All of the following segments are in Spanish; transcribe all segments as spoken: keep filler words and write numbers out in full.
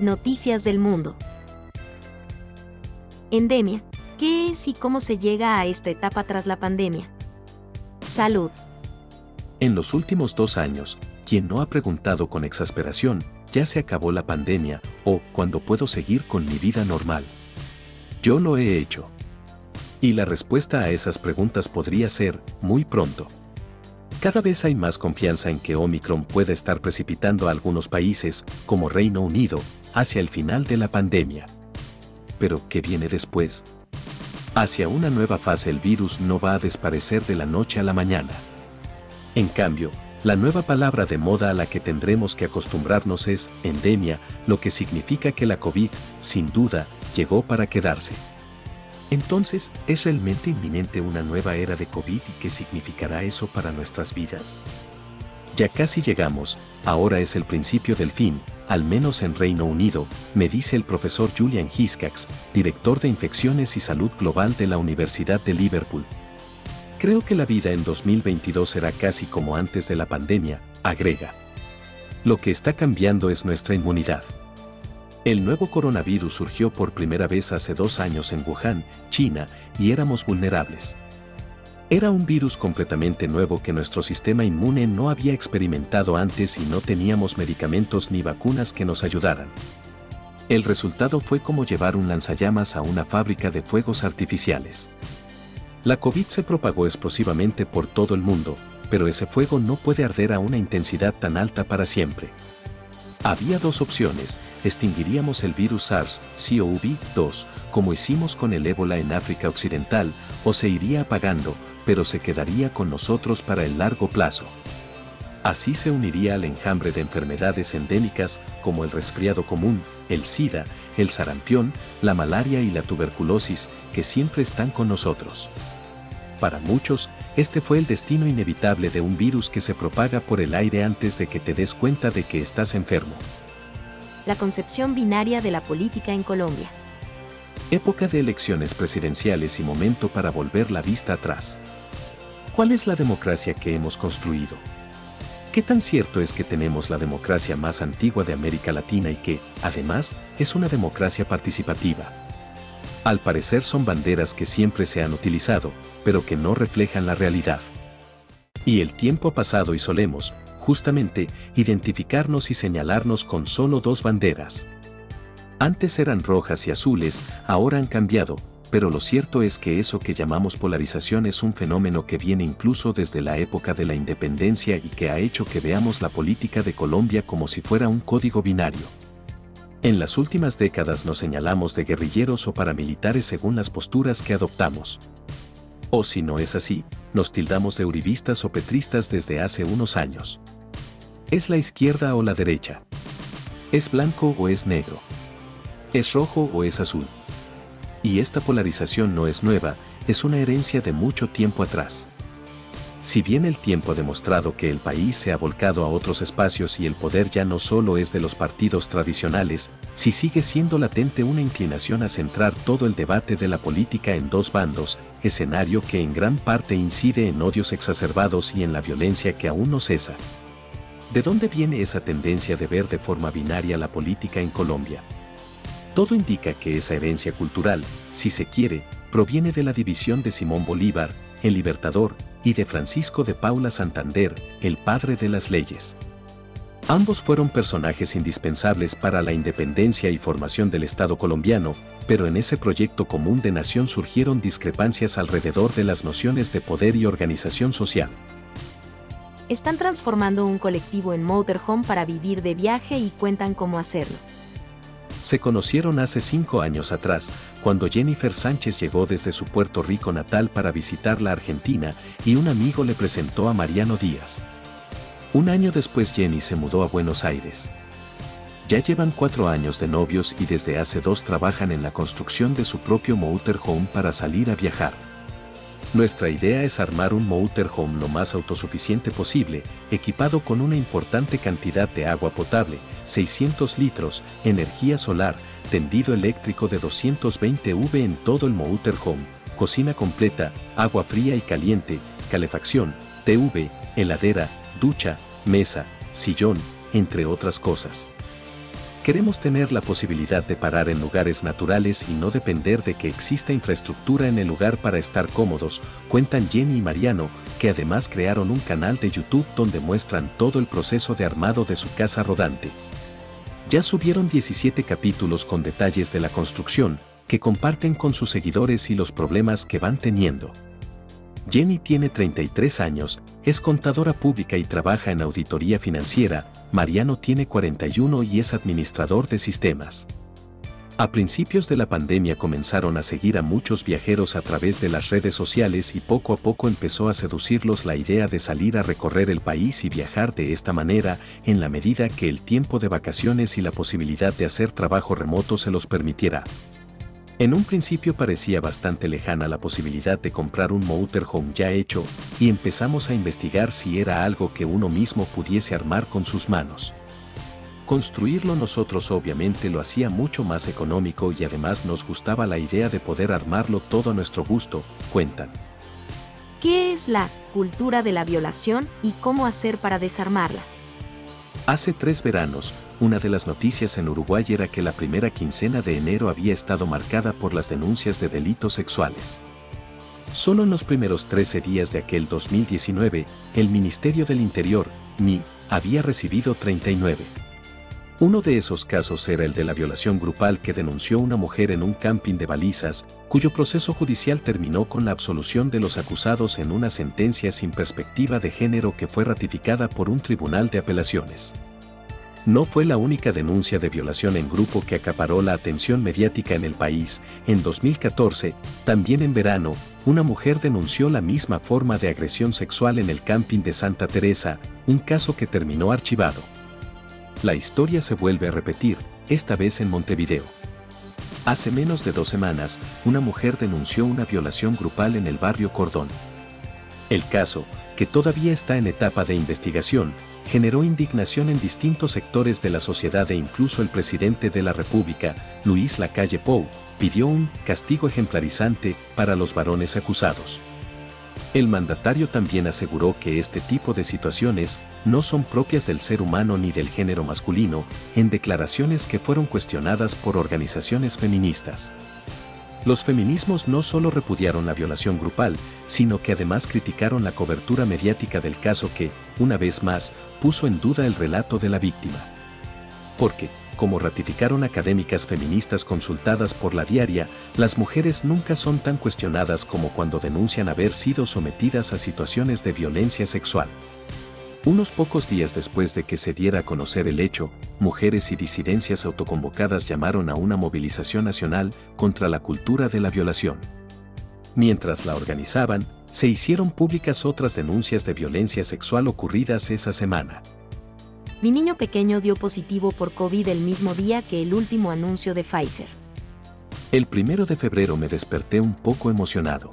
Noticias del Mundo. Endemia. ¿Qué es y cómo se llega a esta etapa tras la pandemia? Salud. En los últimos dos años, quien no ha preguntado con exasperación, ¿ya se acabó la pandemia o cuándo puedo seguir con mi vida normal? Yo lo he hecho. Y la respuesta a esas preguntas podría ser muy pronto. Cada vez hay más confianza en que Omicron puede estar precipitando a algunos países, como Reino Unido, hacia el final de la pandemia. Pero, ¿qué viene después? Hacia una nueva fase el virus no va a desaparecer de la noche a la mañana. En cambio, la nueva palabra de moda a la que tendremos que acostumbrarnos es endemia, lo que significa que la COVID, sin duda, llegó para quedarse. Entonces, ¿es realmente inminente una nueva era de COVID y qué significará eso para nuestras vidas? Ya casi llegamos, ahora es el principio del fin, al menos en Reino Unido, me dice el profesor Julian Hiscox, director de Infecciones y Salud Global de la Universidad de Liverpool. Creo que la vida en dos mil veintidós será casi como antes de la pandemia, agrega. Lo que está cambiando es nuestra inmunidad. El nuevo coronavirus surgió por primera vez hace dos años en Wuhan, China, y éramos vulnerables. Era un virus completamente nuevo que nuestro sistema inmune no había experimentado antes y no teníamos medicamentos ni vacunas que nos ayudaran. El resultado fue como llevar un lanzallamas a una fábrica de fuegos artificiales. La COVID se propagó explosivamente por todo el mundo, pero ese fuego no puede arder a una intensidad tan alta para siempre. Había dos opciones, extinguiríamos el virus SARS CoV dos, como hicimos con el ébola en África Occidental, o se iría apagando, pero se quedaría con nosotros para el largo plazo. Así se uniría al enjambre de enfermedades endémicas, como el resfriado común, el SIDA, el sarampión, la malaria y la tuberculosis, que siempre están con nosotros. Para muchos, este fue el destino inevitable de un virus que se propaga por el aire antes de que te des cuenta de que estás enfermo. La concepción binaria de la política en Colombia. Época de elecciones presidenciales y momento para volver la vista atrás. ¿Cuál es la democracia que hemos construido? ¿Qué tan cierto es que tenemos la democracia más antigua de América Latina y que, además, es una democracia participativa? Al parecer son banderas que siempre se han utilizado, pero que no reflejan la realidad. Y el tiempo ha pasado y solemos, justamente, identificarnos y señalarnos con solo dos banderas. Antes eran rojas y azules, ahora han cambiado, pero lo cierto es que eso que llamamos polarización es un fenómeno que viene incluso desde la época de la independencia y que ha hecho que veamos la política de Colombia como si fuera un código binario. En las últimas décadas nos señalamos de guerrilleros o paramilitares según las posturas que adoptamos. O si no es así, nos tildamos de uribistas o petristas desde hace unos años. ¿Es la izquierda o la derecha? ¿Es blanco o es negro? ¿Es rojo o es azul? Y esta polarización no es nueva, es una herencia de mucho tiempo atrás. Si bien el tiempo ha demostrado que el país se ha volcado a otros espacios y el poder ya no solo es de los partidos tradicionales, sí sigue siendo latente una inclinación a centrar todo el debate de la política en dos bandos, escenario que en gran parte incide en odios exacerbados y en la violencia que aún no cesa. ¿De dónde viene esa tendencia de ver de forma binaria la política en Colombia? Todo indica que esa herencia cultural, si se quiere, proviene de la división de Simón Bolívar, el Libertador, y de Francisco de Paula Santander, el padre de las leyes. Ambos fueron personajes indispensables para la independencia y formación del Estado colombiano, pero en ese proyecto común de nación surgieron discrepancias alrededor de las nociones de poder y organización social. Están transformando un colectivo en motorhome para vivir de viaje y cuentan cómo hacerlo. Se conocieron hace cinco años atrás, cuando Jennifer Sánchez llegó desde su Puerto Rico natal para visitar la Argentina y un amigo le presentó a Mariano Díaz. Un año después Jenny se mudó a Buenos Aires. Ya llevan cuatro años de novios y desde hace dos trabajan en la construcción de su propio motorhome para salir a viajar. Nuestra idea es armar un motorhome lo más autosuficiente posible, equipado con una importante cantidad de agua potable, seiscientos litros, energía solar, tendido eléctrico de doscientos veinte voltios en todo el motorhome, cocina completa, agua fría y caliente, calefacción, T V, heladera, ducha, mesa, sillón, entre otras cosas. Queremos tener la posibilidad de parar en lugares naturales y no depender de que exista infraestructura en el lugar para estar cómodos, cuentan Jenny y Mariano, que además crearon un canal de YouTube donde muestran todo el proceso de armado de su casa rodante. Ya subieron diecisiete capítulos con detalles de la construcción, que comparten con sus seguidores y los problemas que van teniendo. Jenny tiene treinta y tres años, es contadora pública y trabaja en auditoría financiera. Mariano tiene cuarenta y uno y es administrador de sistemas. A principios de la pandemia comenzaron a seguir a muchos viajeros a través de las redes sociales y poco a poco empezó a seducirlos la idea de salir a recorrer el país y viajar de esta manera, en la medida que el tiempo de vacaciones y la posibilidad de hacer trabajo remoto se los permitiera. En un principio parecía bastante lejana la posibilidad de comprar un motorhome ya hecho, y empezamos a investigar si era algo que uno mismo pudiese armar con sus manos. Construirlo nosotros obviamente lo hacía mucho más económico y además nos gustaba la idea de poder armarlo todo a nuestro gusto, cuentan. ¿Qué es la cultura de la violación y cómo hacer para desarmarla? Hace tres veranos, una de las noticias en Uruguay era que la primera quincena de enero había estado marcada por las denuncias de delitos sexuales. Solo en los primeros trece días de aquel dos mil diecinueve, el Ministerio del Interior, M I, había recibido treinta y nueve. Uno de esos casos era el de la violación grupal que denunció una mujer en un camping de Balizas, cuyo proceso judicial terminó con la absolución de los acusados en una sentencia sin perspectiva de género que fue ratificada por un tribunal de apelaciones. No fue la única denuncia de violación en grupo que acaparó la atención mediática en el país. En dos mil catorce, también en verano, una mujer denunció la misma forma de agresión sexual en el camping de Santa Teresa, un caso que terminó archivado. La historia se vuelve a repetir, esta vez en Montevideo. Hace menos de dos semanas, una mujer denunció una violación grupal en el barrio Cordón. El caso, que todavía está en etapa de investigación, generó indignación en distintos sectores de la sociedad e incluso el presidente de la República, Luis Lacalle Pou, pidió un castigo ejemplarizante para los varones acusados. El mandatario también aseguró que este tipo de situaciones no son propias del ser humano ni del género masculino, en declaraciones que fueron cuestionadas por organizaciones feministas. Los feminismos no solo repudiaron la violación grupal, sino que además criticaron la cobertura mediática del caso que, una vez más, puso en duda el relato de la víctima. Porque, como ratificaron académicas feministas consultadas por La Diaria, las mujeres nunca son tan cuestionadas como cuando denuncian haber sido sometidas a situaciones de violencia sexual. Unos pocos días después de que se diera a conocer el hecho, mujeres y disidencias autoconvocadas llamaron a una movilización nacional contra la cultura de la violación. Mientras la organizaban, se hicieron públicas otras denuncias de violencia sexual ocurridas esa semana. Mi niño pequeño dio positivo por COVID el mismo día que el último anuncio de Pfizer. El primero de febrero me desperté un poco emocionado.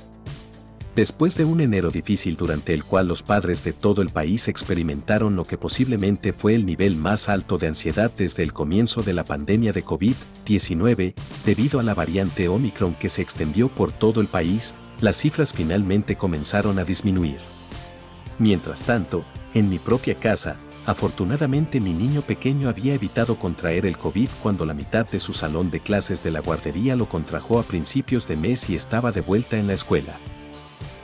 Después de un enero difícil durante el cual los padres de todo el país experimentaron lo que posiblemente fue el nivel más alto de ansiedad desde el comienzo de la pandemia de COVID diecinueve, debido a la variante Omicron que se extendió por todo el país, las cifras finalmente comenzaron a disminuir. Mientras tanto, en mi propia casa, afortunadamente mi niño pequeño había evitado contraer el COVID cuando la mitad de su salón de clases de la guardería lo contrajo a principios de mes y estaba de vuelta en la escuela.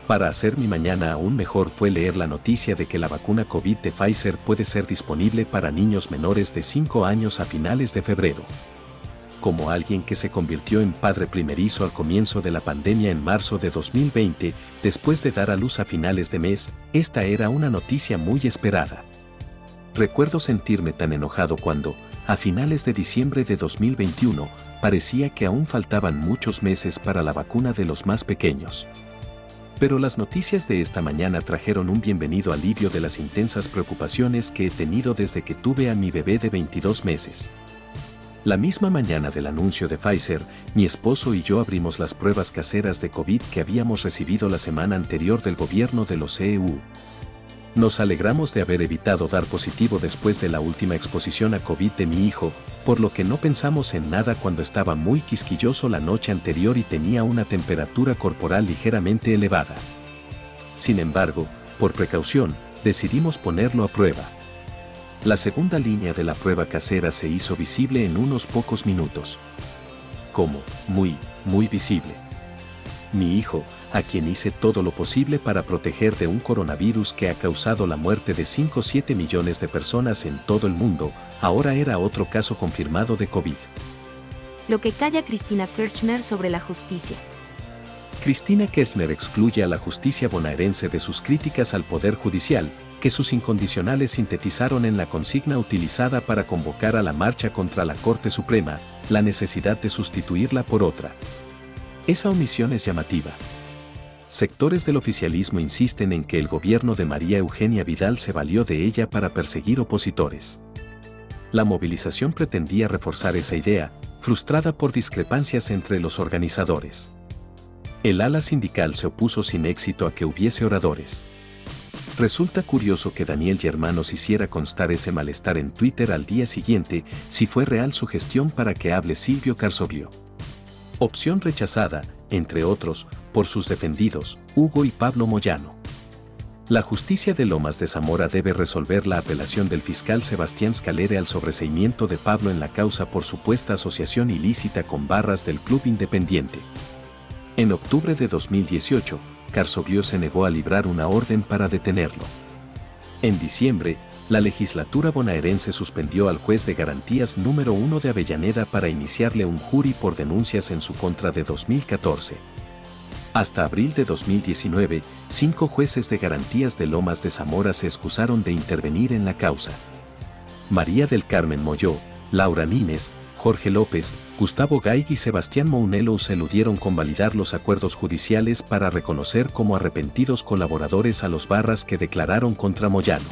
Para hacer mi mañana aún mejor fue leer la noticia de que la vacuna COVID de Pfizer puede ser disponible para niños menores de cinco años a finales de febrero. Como alguien que se convirtió en padre primerizo al comienzo de la pandemia en marzo de dos mil veinte, después de dar a luz a finales de mes, esta era una noticia muy esperada. Recuerdo sentirme tan enojado cuando, a finales de diciembre de dos mil veintiuno, parecía que aún faltaban muchos meses para la vacuna de los más pequeños. Pero las noticias de esta mañana trajeron un bienvenido alivio de las intensas preocupaciones que he tenido desde que tuve a mi bebé de veintidós meses. La misma mañana del anuncio de Pfizer, mi esposo y yo abrimos las pruebas caseras de COVID que habíamos recibido la semana anterior del gobierno de los E U. Nos alegramos de haber evitado dar positivo después de la última exposición a COVID de mi hijo, por lo que no pensamos en nada cuando estaba muy quisquilloso la noche anterior y tenía una temperatura corporal ligeramente elevada. Sin embargo, por precaución, decidimos ponerlo a prueba. La segunda línea de la prueba casera se hizo visible en unos pocos minutos. Como, muy, muy visible. Mi hijo, a quien hice todo lo posible para proteger de un coronavirus que ha causado la muerte de cinco a siete millones de personas en todo el mundo, ahora era otro caso confirmado de COVID. Lo que calla Cristina Kirchner sobre la justicia. Cristina Kirchner excluye a la justicia bonaerense de sus críticas al Poder Judicial, que sus incondicionales sintetizaron en la consigna utilizada para convocar a la marcha contra la Corte Suprema, la necesidad de sustituirla por otra. Esa omisión es llamativa. Sectores del oficialismo insisten en que el gobierno de María Eugenia Vidal se valió de ella para perseguir opositores. La movilización pretendía reforzar esa idea, frustrada por discrepancias entre los organizadores. El ala sindical se opuso sin éxito a que hubiese oradores. Resulta curioso que Daniel Germanos hiciera constar ese malestar en Twitter al día siguiente, si fue real su gestión para que hable Silvio Carsoglio. Opción rechazada, entre otros, por sus defendidos, Hugo y Pablo Moyano. La justicia de Lomas de Zamora debe resolver la apelación del fiscal Sebastián Scalere al sobreseimiento de Pablo en la causa por supuesta asociación ilícita con barras del Club Independiente. En octubre de dos mil dieciocho, Carsoglio se negó a librar una orden para detenerlo. En diciembre, la legislatura bonaerense suspendió al juez de garantías número uno de Avellaneda para iniciarle un jury por denuncias en su contra de dos mil catorce. Hasta abril de dos mil diecinueve, cinco jueces de garantías de Lomas de Zamora se excusaron de intervenir en la causa. María del Carmen Moyó, Laura Níñez, Jorge López, Gustavo Gaig y Sebastián Mounelo se eludieron convalidar los acuerdos judiciales para reconocer como arrepentidos colaboradores a los barras que declararon contra Moyano.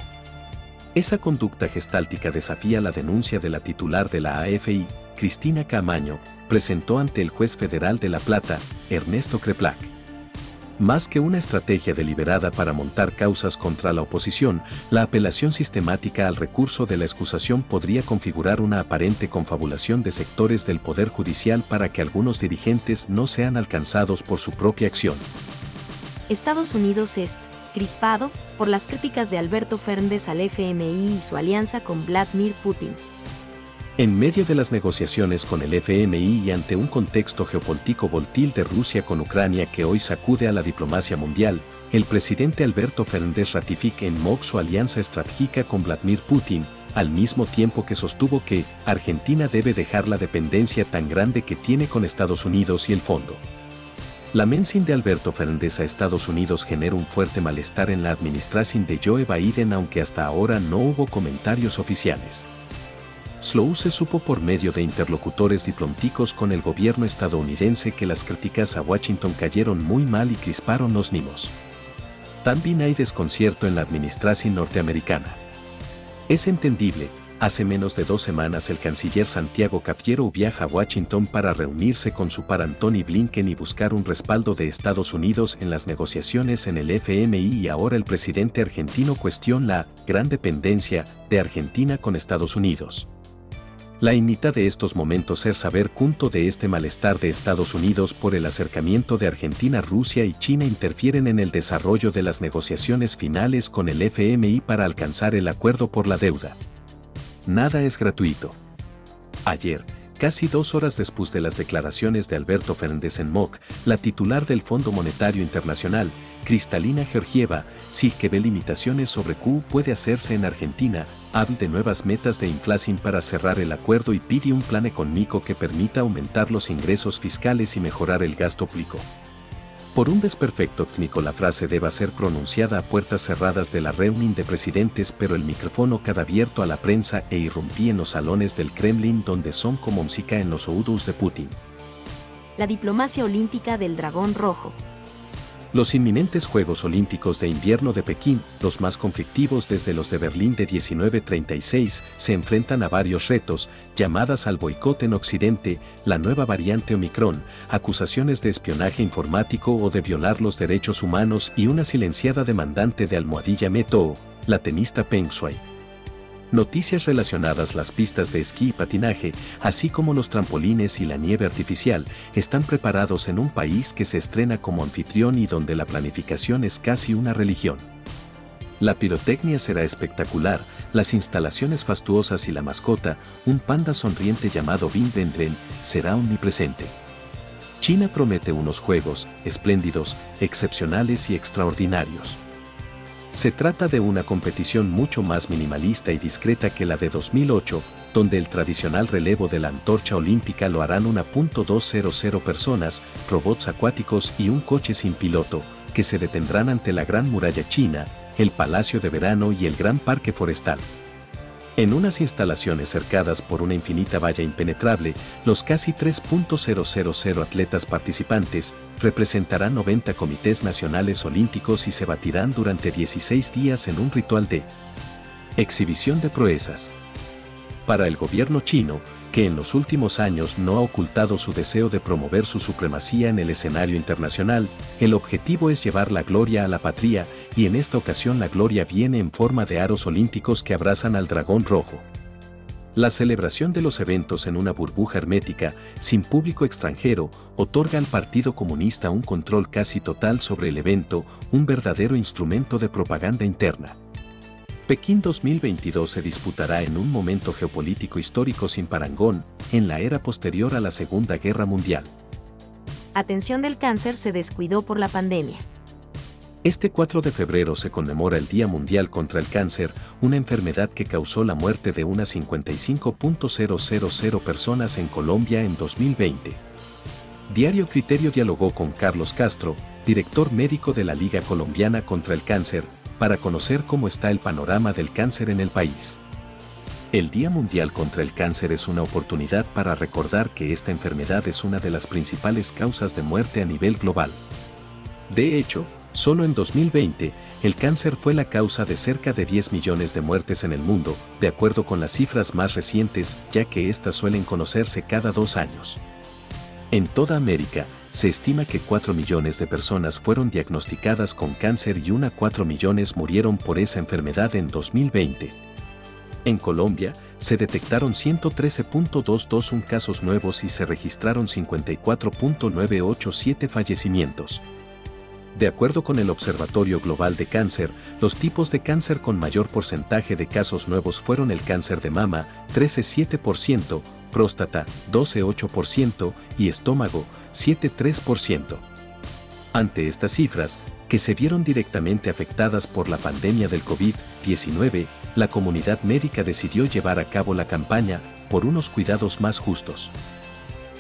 Esa conducta gestáltica desafía la denuncia de la titular de la A F I, Cristina Camaño, presentó ante el juez federal de La Plata, Ernesto Kreplak. Más que una estrategia deliberada para montar causas contra la oposición, la apelación sistemática al recurso de la excusación podría configurar una aparente confabulación de sectores del Poder Judicial para que algunos dirigentes no sean alcanzados por su propia acción. Estados Unidos es crispado por las críticas de Alberto Fernández al F M I y su alianza con Vladimir Putin. En medio de las negociaciones con el F M I y ante un contexto geopolítico voltil de Rusia con Ucrania que hoy sacude a la diplomacia mundial, el presidente Alberto Fernández ratifica en Mox su alianza estratégica con Vladimir Putin, al mismo tiempo que sostuvo que Argentina debe dejar la dependencia tan grande que tiene con Estados Unidos y el fondo. La mención de Alberto Fernández a Estados Unidos genera un fuerte malestar en la administración de Joe Biden, aunque hasta ahora no hubo comentarios oficiales. Slow se supo por medio de interlocutores diplomáticos con el gobierno estadounidense que las críticas a Washington cayeron muy mal y crisparon los ánimos. También hay desconcierto en la administración norteamericana. Es entendible. Hace menos de dos semanas el canciller Santiago Cafiero viaja a Washington para reunirse con su par Antony Blinken y buscar un respaldo de Estados Unidos en las negociaciones en el F M I, y ahora el presidente argentino cuestiona la gran dependencia de Argentina con Estados Unidos. La dignidad de estos momentos es saber cuánto de este malestar de Estados Unidos por el acercamiento de Argentina, Rusia y China interfieren en el desarrollo de las negociaciones finales con el F M I para alcanzar el acuerdo por la deuda. Nada es gratuito. Ayer, casi dos horas después de las declaraciones de Alberto Fernández en Mock, la titular del Fondo Monetario Internacional, Kristalina Georgieva, dijo que ve limitaciones sobre qué puede hacerse en Argentina, habla de nuevas metas de inflación para cerrar el acuerdo y pide un plan económico que permita aumentar los ingresos fiscales y mejorar el gasto público. Por un desperfecto técnico la frase deba ser pronunciada a puertas cerradas de la reunión de presidentes, pero el micrófono queda abierto a la prensa e irrumpí en los salones del Kremlin, donde son como música en los oídos de Putin. La diplomacia olímpica del dragón rojo. Los inminentes Juegos Olímpicos de Invierno de Pekín, los más conflictivos desde los de Berlín de mil novecientos treinta y seis, se enfrentan a varios retos, llamadas al boicot en Occidente, la nueva variante Omicron, acusaciones de espionaje informático o de violar los derechos humanos y una silenciada demandante de almohadilla Metou, la tenista Peng Shuai. Noticias relacionadas: las pistas de esquí y patinaje, así como los trampolines y la nieve artificial, están preparados en un país que se estrena como anfitrión y donde la planificación es casi una religión. La pirotecnia será espectacular, las instalaciones fastuosas y la mascota, un panda sonriente llamado Bing Dwen Dwen, será omnipresente. China promete unos juegos, espléndidos, excepcionales y extraordinarios. Se trata de una competición mucho más minimalista y discreta que la de dos mil ocho, donde el tradicional relevo de la antorcha olímpica lo harán una punto doscientas personas, robots acuáticos y un coche sin piloto, que se detendrán ante la Gran Muralla China, el Palacio de Verano y el Gran Parque Forestal. En unas instalaciones cercadas por una infinita valla impenetrable, los casi tres mil atletas participantes representarán noventa comités nacionales olímpicos y se batirán durante dieciséis días en un ritual de exhibición de proezas. Para el gobierno chino, que en los últimos años no ha ocultado su deseo de promover su supremacía en el escenario internacional, el objetivo es llevar la gloria a la patria, y en esta ocasión la gloria viene en forma de aros olímpicos que abrazan al dragón rojo. La celebración de los eventos en una burbuja hermética, sin público extranjero, otorga al Partido Comunista un control casi total sobre el evento, un verdadero instrumento de propaganda interna. Pekín dos mil veintidós se disputará en un momento geopolítico histórico sin parangón, en la era posterior a la Segunda Guerra Mundial. Atención del cáncer se descuidó por la pandemia. Este cuatro de febrero se conmemora el Día Mundial contra el Cáncer, una enfermedad que causó la muerte de unas cincuenta y cinco mil personas en Colombia en dos mil veinte. Diario Criterio dialogó con Carlos Castro, director médico de la Liga Colombiana contra el Cáncer, para conocer cómo está el panorama del cáncer en el país. El Día Mundial contra el Cáncer es una oportunidad para recordar que esta enfermedad es una de las principales causas de muerte a nivel global. De hecho, solo en dos mil veinte, el cáncer fue la causa de cerca de diez millones de muertes en el mundo, de acuerdo con las cifras más recientes, ya que estas suelen conocerse cada dos años. En toda América, se estima que cuatro millones de personas fueron diagnosticadas con cáncer y unas cuatro millones murieron por esa enfermedad en dos mil veinte. En Colombia, se detectaron ciento trece mil doscientos veintiuno casos nuevos y se registraron cincuenta y cuatro mil novecientos ochenta y siete fallecimientos. De acuerdo con el Observatorio Global de Cáncer, los tipos de cáncer con mayor porcentaje de casos nuevos fueron el cáncer de mama, trece coma siete por ciento, próstata, doce coma ocho por ciento, y estómago, siete coma tres por ciento. Ante estas cifras, que se vieron directamente afectadas por la pandemia del COVID diecinueve, la comunidad médica decidió llevar a cabo la campaña por unos cuidados más justos.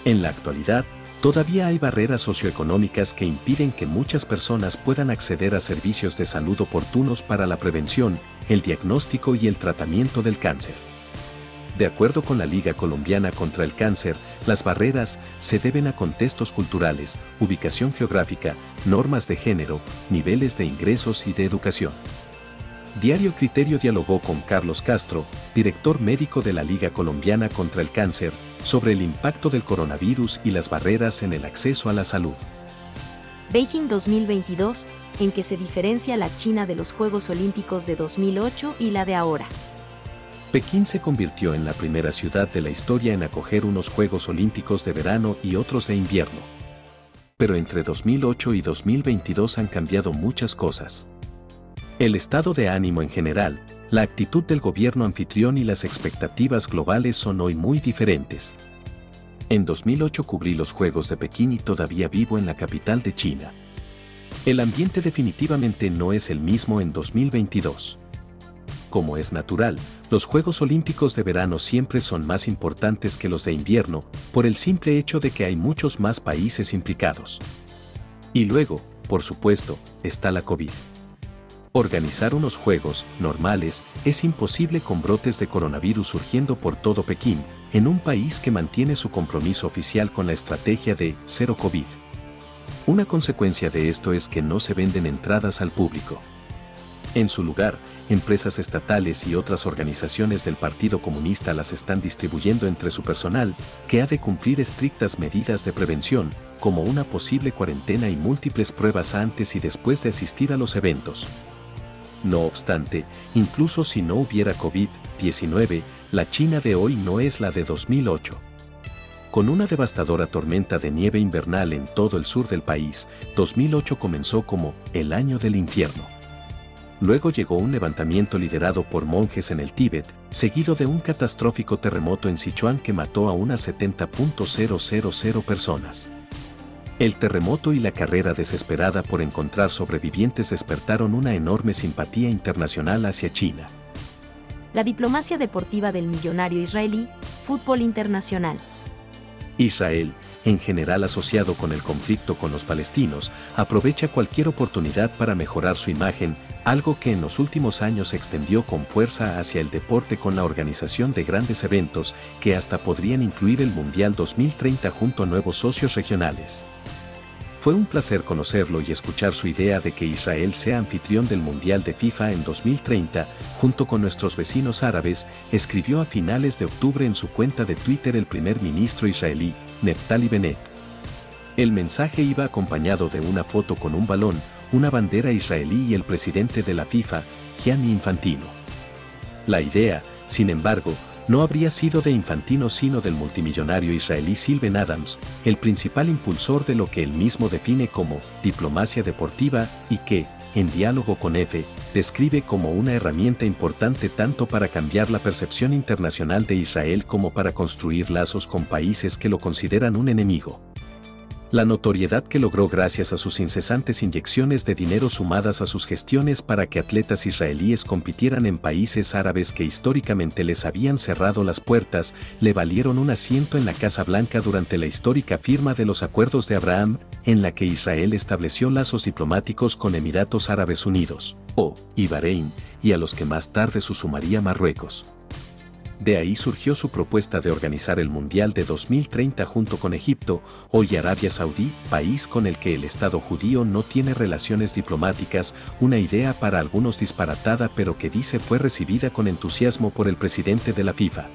En la actualidad, todavía hay barreras socioeconómicas que impiden que muchas personas puedan acceder a servicios de salud oportunos para la prevención, el diagnóstico y el tratamiento del cáncer. De acuerdo con la Liga Colombiana contra el Cáncer, las barreras se deben a contextos culturales, ubicación geográfica, normas de género, niveles de ingresos y de educación. Diario Criterio dialogó con Carlos Castro, director médico de la Liga Colombiana contra el Cáncer, sobre el impacto del coronavirus y las barreras en el acceso a la salud. Beijing dos mil veintidós, en que se diferencia la China de los Juegos Olímpicos de dos mil ocho y la de ahora. Pekín se convirtió en la primera ciudad de la historia en acoger unos Juegos Olímpicos de verano y otros de invierno. Pero entre dos mil ocho y dos mil veintidós han cambiado muchas cosas. El estado de ánimo en general, la actitud del gobierno anfitrión y las expectativas globales son hoy muy diferentes. En dos mil ocho cubrí los Juegos de Pekín y todavía vivo en la capital de China. El ambiente definitivamente no es el mismo en dos mil veintidós. Como es natural, los Juegos Olímpicos de verano siempre son más importantes que los de invierno, por el simple hecho de que hay muchos más países implicados. Y luego, por supuesto, está la COVID. Organizar unos juegos normales es imposible con brotes de coronavirus surgiendo por todo Pekín, en un país que mantiene su compromiso oficial con la estrategia de cero COVID. Una consecuencia de esto es que no se venden entradas al público. En su lugar, empresas estatales y otras organizaciones del Partido Comunista las están distribuyendo entre su personal, que ha de cumplir estrictas medidas de prevención, como una posible cuarentena y múltiples pruebas antes y después de asistir a los eventos. No obstante, incluso si no hubiera COVID diecinueve, la China de hoy no es la de dos mil ocho. Con una devastadora tormenta de nieve invernal en todo el sur del país, dos mil ocho comenzó como el año del infierno. Luego llegó un levantamiento liderado por monjes en el Tíbet, seguido de un catastrófico terremoto en Sichuan que mató a unas setenta mil personas. El terremoto y la carrera desesperada por encontrar sobrevivientes despertaron una enorme simpatía internacional hacia China. La diplomacia deportiva del millonario israelí, fútbol internacional. Israel, en general asociado con el conflicto con los palestinos, aprovecha cualquier oportunidad para mejorar su imagen, algo que en los últimos años se extendió con fuerza hacia el deporte con la organización de grandes eventos que hasta podrían incluir el Mundial dos mil treinta junto a nuevos socios regionales. Fue un placer conocerlo y escuchar su idea de que Israel sea anfitrión del Mundial de FIFA en dos mil treinta, junto con nuestros vecinos árabes, escribió a finales de octubre en su cuenta de Twitter el primer ministro israelí, Naftali Bennett. El mensaje iba acompañado de una foto con un balón, una bandera israelí y el presidente de la FIFA, Gianni Infantino. La idea, sin embargo, no habría sido de Infantino sino del multimillonario israelí Sylvan Adams, el principal impulsor de lo que él mismo define como diplomacia deportiva y que, en diálogo con F, describe como una herramienta importante tanto para cambiar la percepción internacional de Israel como para construir lazos con países que lo consideran un enemigo. La notoriedad que logró gracias a sus incesantes inyecciones de dinero sumadas a sus gestiones para que atletas israelíes compitieran en países árabes que históricamente les habían cerrado las puertas, le valieron un asiento en la Casa Blanca durante la histórica firma de los Acuerdos de Abraham, en la que Israel estableció lazos diplomáticos con Emiratos Árabes Unidos, o y Bahrein, y a los que más tarde se sumaría Marruecos. De ahí surgió su propuesta de organizar el Mundial de dos mil treinta junto con Egipto, hoy Arabia Saudí, país con el que el Estado judío no tiene relaciones diplomáticas, una idea para algunos disparatada pero que dice fue recibida con entusiasmo por el presidente de la FIFA.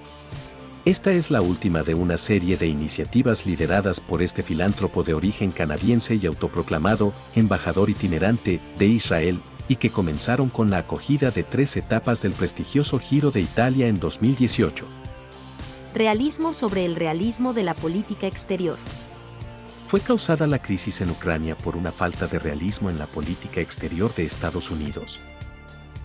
Esta es la última de una serie de iniciativas lideradas por este filántropo de origen canadiense y autoproclamado embajador itinerante de Israel, y que comenzaron con la acogida de tres etapas del prestigioso Giro de Italia en dos mil dieciocho. Realismo sobre el realismo de la política exterior. Fue causada la crisis en Ucrania por una falta de realismo en la política exterior de Estados Unidos.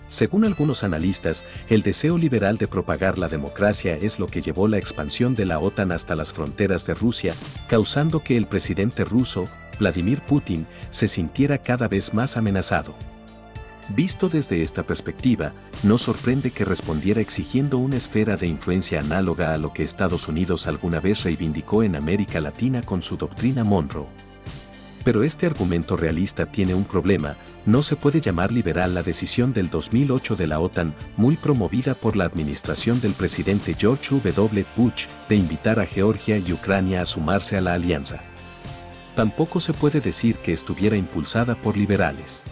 Según algunos analistas, el deseo liberal de propagar la democracia es lo que llevó la expansión de la OTAN hasta las fronteras de Rusia, causando que el presidente ruso, Vladimir Putin, se sintiera cada vez más amenazado. Visto desde esta perspectiva, no sorprende que respondiera exigiendo una esfera de influencia análoga a lo que Estados Unidos alguna vez reivindicó en América Latina con su doctrina Monroe. Pero este argumento realista tiene un problema: no se puede llamar liberal la decisión del dos mil ocho de la OTAN, muy promovida por la administración del presidente George W. Bush, de invitar a Georgia y Ucrania a sumarse a la alianza. Tampoco se puede decir que estuviera impulsada por liberales.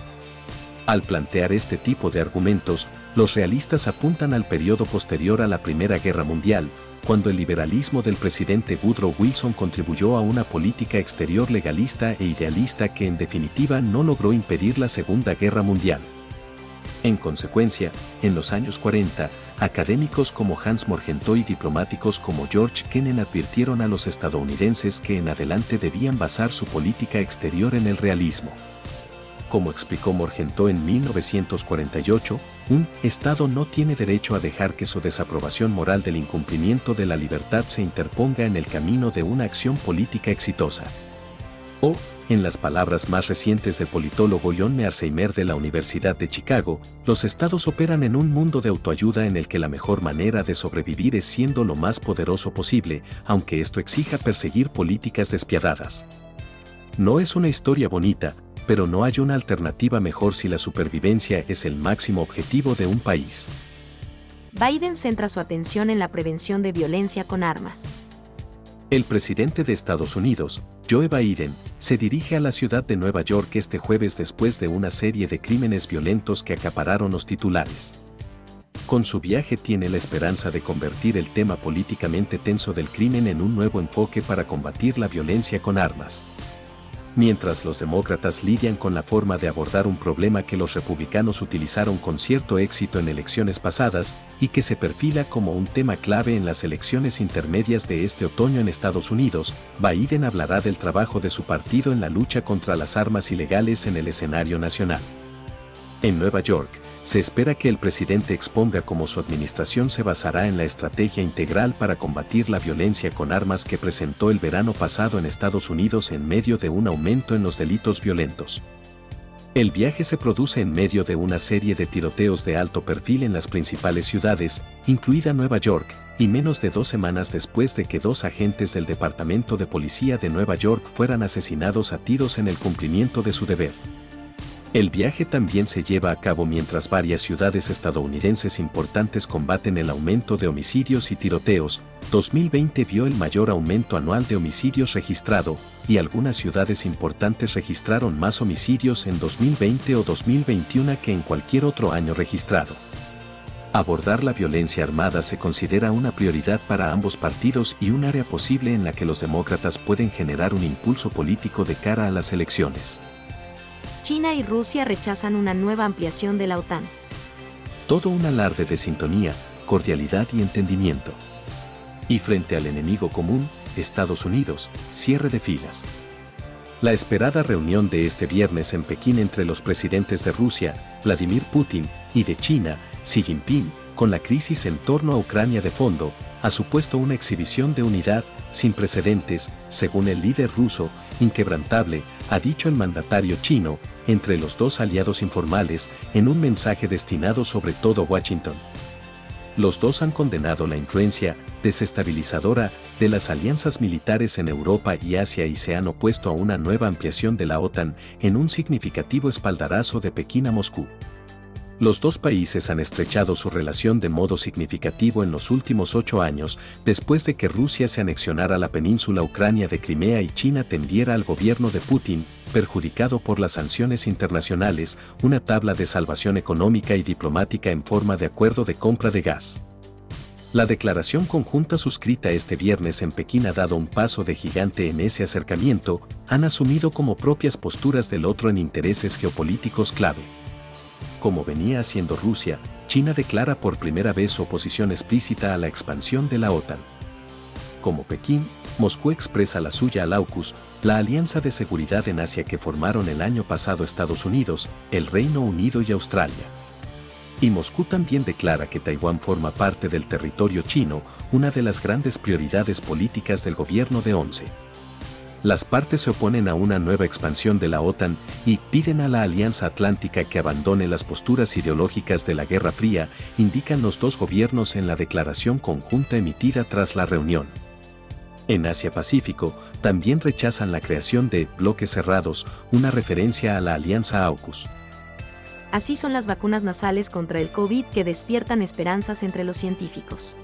Al plantear este tipo de argumentos, los realistas apuntan al periodo posterior a la Primera Guerra Mundial, cuando el liberalismo del presidente Woodrow Wilson contribuyó a una política exterior legalista e idealista que en definitiva no logró impedir la Segunda Guerra Mundial. En consecuencia, en los años cuarenta, académicos como Hans Morgenthau y diplomáticos como George Kennan advirtieron a los estadounidenses que en adelante debían basar su política exterior en el realismo. Como explicó Morgenthau en mil novecientos cuarenta y ocho, un Estado no tiene derecho a dejar que su desaprobación moral del incumplimiento de la libertad se interponga en el camino de una acción política exitosa. O, en las palabras más recientes del politólogo John Mearsheimer de la Universidad de Chicago, los Estados operan en un mundo de autoayuda en el que la mejor manera de sobrevivir es siendo lo más poderoso posible, aunque esto exija perseguir políticas despiadadas. No es una historia bonita, pero no hay una alternativa mejor si la supervivencia es el máximo objetivo de un país. Biden centra su atención en la prevención de violencia con armas. El presidente de Estados Unidos, Joe Biden, se dirige a la ciudad de Nueva York este jueves después de una serie de crímenes violentos que acapararon los titulares. Con su viaje tiene la esperanza de convertir el tema políticamente tenso del crimen en un nuevo enfoque para combatir la violencia con armas. Mientras los demócratas lidian con la forma de abordar un problema que los republicanos utilizaron con cierto éxito en elecciones pasadas y que se perfila como un tema clave en las elecciones intermedias de este otoño en Estados Unidos, Biden hablará del trabajo de su partido en la lucha contra las armas ilegales en el escenario nacional. En Nueva York, se espera que el presidente exponga cómo su administración se basará en la estrategia integral para combatir la violencia con armas que presentó el verano pasado en Estados Unidos en medio de un aumento en los delitos violentos. El viaje se produce en medio de una serie de tiroteos de alto perfil en las principales ciudades, incluida Nueva York, y menos de dos semanas después de que dos agentes del Departamento de Policía de Nueva York fueran asesinados a tiros en el cumplimiento de su deber. El viaje también se lleva a cabo mientras varias ciudades estadounidenses importantes combaten el aumento de homicidios y tiroteos. dos mil veinte vio el mayor aumento anual de homicidios registrado, y algunas ciudades importantes registraron más homicidios en dos mil veinte o dos mil veintiuno que en cualquier otro año registrado. Abordar la violencia armada se considera una prioridad para ambos partidos y un área posible en la que los demócratas pueden generar un impulso político de cara a las elecciones. China y Rusia rechazan una nueva ampliación de la OTAN. Todo un alarde de sintonía, cordialidad y entendimiento. Y frente al enemigo común, Estados Unidos, cierre de filas. La esperada reunión de este viernes en Pekín entre los presidentes de Rusia, Vladimir Putin, y de China, Xi Jinping, con la crisis en torno a Ucrania de fondo, ha supuesto una exhibición de unidad sin precedentes, según el líder ruso, inquebrantable, ha dicho el mandatario chino, entre los dos aliados informales, en un mensaje destinado sobre todo a Washington. Los dos han condenado la influencia desestabilizadora de las alianzas militares en Europa y Asia y se han opuesto a una nueva ampliación de la OTAN en un significativo espaldarazo de Pekín a Moscú. Los dos países han estrechado su relación de modo significativo en los últimos ocho años, después de que Rusia se anexionara la península ucrania de Crimea y China tendiera al gobierno de Putin, perjudicado por las sanciones internacionales, una tabla de salvación económica y diplomática en forma de acuerdo de compra de gas. La declaración conjunta suscrita este viernes en Pekín ha dado un paso de gigante en ese acercamiento, han asumido como propias posturas del otro en intereses geopolíticos clave. Como venía haciendo Rusia, China declara por primera vez su oposición explícita a la expansión de la OTAN. Como Pekín, Moscú expresa la suya al AUKUS, la alianza de seguridad en Asia que formaron el año pasado Estados Unidos, el Reino Unido y Australia. Y Moscú también declara que Taiwán forma parte del territorio chino, una de las grandes prioridades políticas del gobierno de Once. Las partes se oponen a una nueva expansión de la OTAN y piden a la Alianza Atlántica que abandone las posturas ideológicas de la Guerra Fría, indican los dos gobiernos en la declaración conjunta emitida tras la reunión. En Asia-Pacífico, también rechazan la creación de bloques cerrados, una referencia a la Alianza AUKUS. Así son las vacunas nasales contra el COVID que despiertan esperanzas entre los científicos.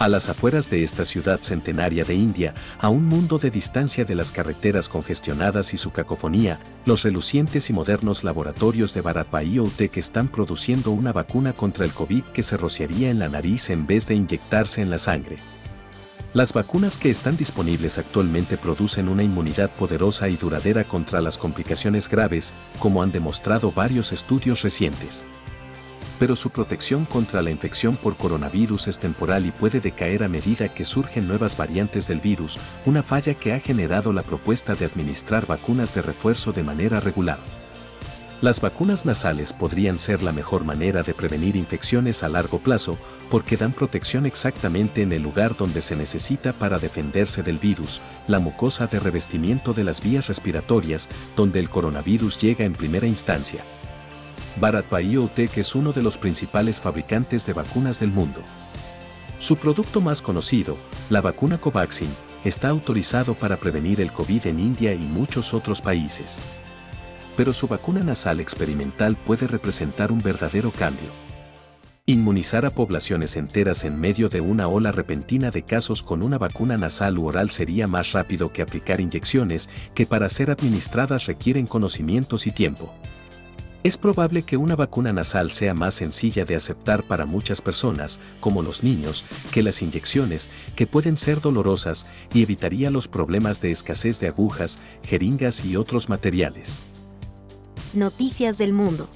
A las afueras de esta ciudad centenaria de India, a un mundo de distancia de las carreteras congestionadas y su cacofonía, los relucientes y modernos laboratorios de Bharat Biotech están produciendo una vacuna contra el COVID que se rociaría en la nariz en vez de inyectarse en la sangre. Las vacunas que están disponibles actualmente producen una inmunidad poderosa y duradera contra las complicaciones graves, como han demostrado varios estudios recientes. Pero su protección contra la infección por coronavirus es temporal y puede decaer a medida que surgen nuevas variantes del virus, una falla que ha generado la propuesta de administrar vacunas de refuerzo de manera regular. Las vacunas nasales podrían ser la mejor manera de prevenir infecciones a largo plazo, porque dan protección exactamente en el lugar donde se necesita para defenderse del virus, la mucosa de revestimiento de las vías respiratorias, donde el coronavirus llega en primera instancia. Bharat Biotech es uno de los principales fabricantes de vacunas del mundo. Su producto más conocido, la vacuna Covaxin, está autorizado para prevenir el COVID en India y muchos otros países. Pero su vacuna nasal experimental puede representar un verdadero cambio. Inmunizar a poblaciones enteras en medio de una ola repentina de casos con una vacuna nasal u oral sería más rápido que aplicar inyecciones, que para ser administradas requieren conocimientos y tiempo. Es probable que una vacuna nasal sea más sencilla de aceptar para muchas personas, como los niños, que las inyecciones, que pueden ser dolorosas, y evitaría los problemas de escasez de agujas, jeringas y otros materiales. Noticias del Mundo.